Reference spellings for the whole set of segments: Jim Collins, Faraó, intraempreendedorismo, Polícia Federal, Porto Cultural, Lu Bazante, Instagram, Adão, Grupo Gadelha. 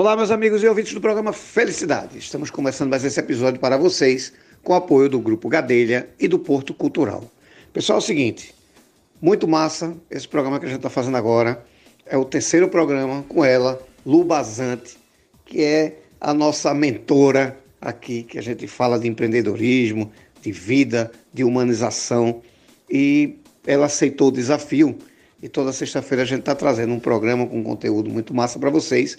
Olá, meus amigos e ouvintes do programa Felicidade. Estamos começando mais esse episódio para vocês com o apoio do Grupo Gadelha e do Porto Cultural. Pessoal, é o seguinte, muito massa esse programa que a gente está fazendo agora. É o terceiro programa com ela, Lu Bazante, que é a nossa mentora aqui, que a gente fala de empreendedorismo, de vida, de humanização. E ela aceitou o desafio e toda sexta-feira a gente está trazendo um programa com conteúdo muito massa para vocês.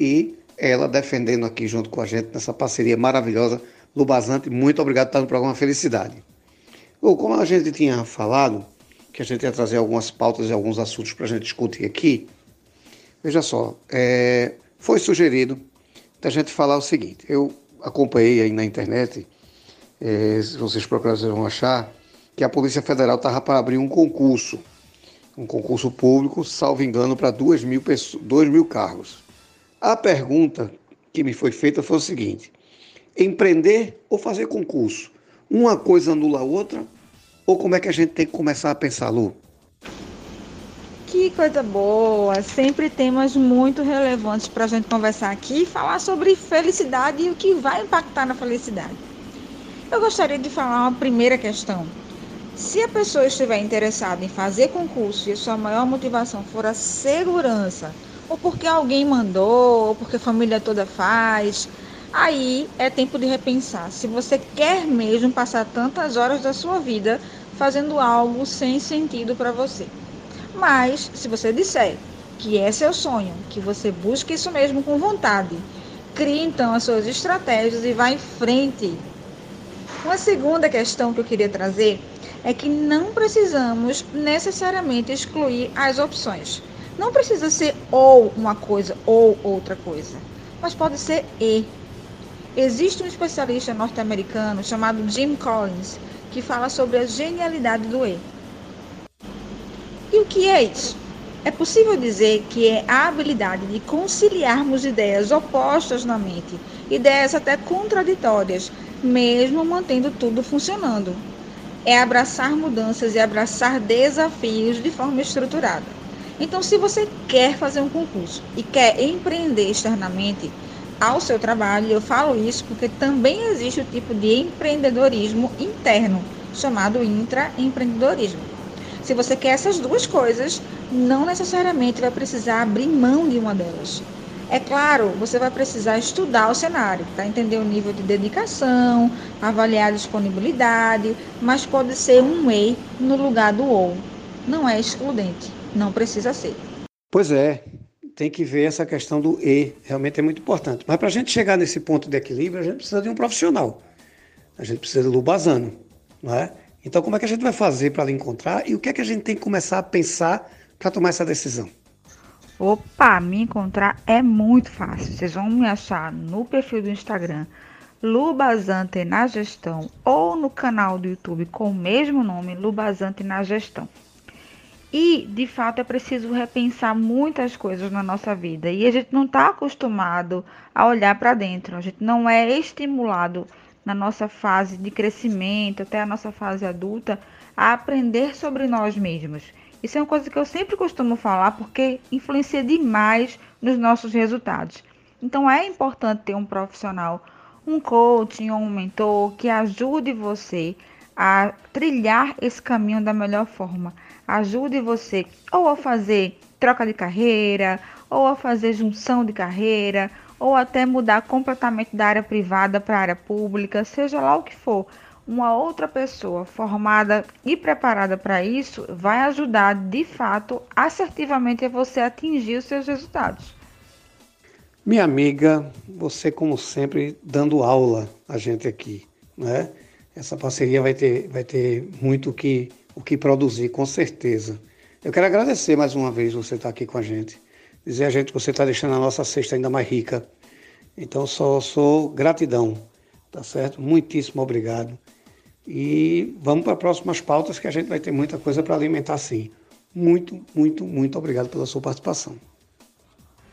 E ela defendendo aqui junto com a gente nessa parceria maravilhosa. Lu Bazante, muito obrigado por estar no programa Felicidade. Lu, como a gente tinha falado, que a gente ia trazer algumas pautas e alguns assuntos para a gente discutir aqui, veja só, foi sugerido da gente falar o seguinte. Eu acompanhei aí na internet, se vocês procurarem, vocês vão achar, que a Polícia Federal estava para abrir um concurso público, salvo engano, para 2 mil cargos. A pergunta que me foi feita foi o seguinte: empreender ou fazer concurso? Uma coisa anula a outra? Ou como é que a gente tem que começar a pensar, Lu? Que coisa boa! Sempre temas muito relevantes para a gente conversar aqui e falar sobre felicidade e o que vai impactar na felicidade. Eu gostaria de falar uma primeira questão. Se a pessoa estiver interessada em fazer concurso e a sua maior motivação for a segurança, ou porque alguém mandou, ou porque a família toda faz, aí é tempo de repensar. Se você quer mesmo passar tantas horas da sua vida fazendo algo sem sentido para você. Mas, se você disser que é seu sonho, que você busca isso mesmo com vontade, crie então as suas estratégias e vá em frente. Uma segunda questão que eu queria trazer é que não precisamos necessariamente excluir as opções. Não precisa ser ou uma coisa ou outra coisa, mas pode ser e. Existe um especialista norte-americano chamado Jim Collins, que fala sobre a genialidade do e. E o que é isso? É possível dizer que é a habilidade de conciliarmos ideias opostas na mente, ideias até contraditórias, mesmo mantendo tudo funcionando. É abraçar mudanças e abraçar desafios de forma estruturada. Então, se você quer fazer um concurso e quer empreender externamente ao seu trabalho, eu falo isso porque também existe o tipo de empreendedorismo interno, chamado intraempreendedorismo. Se você quer essas duas coisas, não necessariamente vai precisar abrir mão de uma delas. É claro, você vai precisar estudar o cenário, tá? Entender o nível de dedicação, avaliar a disponibilidade, mas pode ser um e no lugar do ou. Não é excludente. Não precisa ser. Pois é, tem que ver essa questão do e, realmente é muito importante. Mas para a gente chegar nesse ponto de equilíbrio, a gente precisa de um profissional. A gente precisa de Lu Bazante, não é? Então, como é que a gente vai fazer para lhe encontrar e o que é que a gente tem que começar a pensar para tomar essa decisão? Opa, me encontrar é muito fácil. Vocês vão me achar no perfil do Instagram, Lu Bazante na Gestão, ou no canal do YouTube com o mesmo nome, Lu Bazante na Gestão. E, de fato, é preciso repensar muitas coisas na nossa vida. E a gente não está acostumado a olhar para dentro. A gente não é estimulado na nossa fase de crescimento, até a nossa fase adulta, a aprender sobre nós mesmos. Isso é uma coisa que eu sempre costumo falar porque influencia demais nos nossos resultados. Então, é importante ter um profissional, um coaching ou um mentor que ajude você a trilhar esse caminho da melhor forma. Ajude você ou a fazer troca de carreira, ou a fazer junção de carreira, ou até mudar completamente da área privada para a área pública, seja lá o que for. Uma outra pessoa formada e preparada para isso vai ajudar, de fato, assertivamente a você atingir os seus resultados. Minha amiga, você, como sempre, dando aula a gente aqui, né? Essa parceria vai ter muito o que produzir, com certeza. Eu quero agradecer mais uma vez você estar aqui com a gente. Dizer a gente que você está deixando a nossa cesta ainda mais rica. Então, só sou gratidão, tá certo? Muitíssimo obrigado. E vamos para próximas pautas, que a gente vai ter muita coisa para alimentar, sim. Muito, muito, muito obrigado pela sua participação.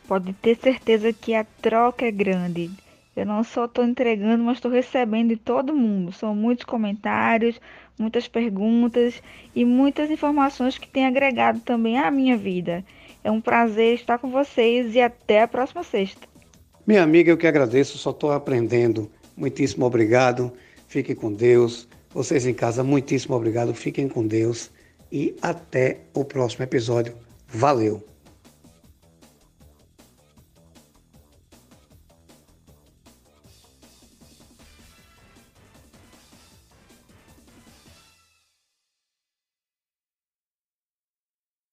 Pode ter certeza que a troca é grande. Eu não só estou entregando, mas estou recebendo de todo mundo. São muitos comentários, muitas perguntas e muitas informações que têm agregado também à minha vida. É um prazer estar com vocês e até a próxima sexta. Minha amiga, eu que agradeço, só estou aprendendo. Muitíssimo obrigado, fiquem com Deus. Vocês em casa, muitíssimo obrigado, fiquem com Deus. E até o próximo episódio. Valeu!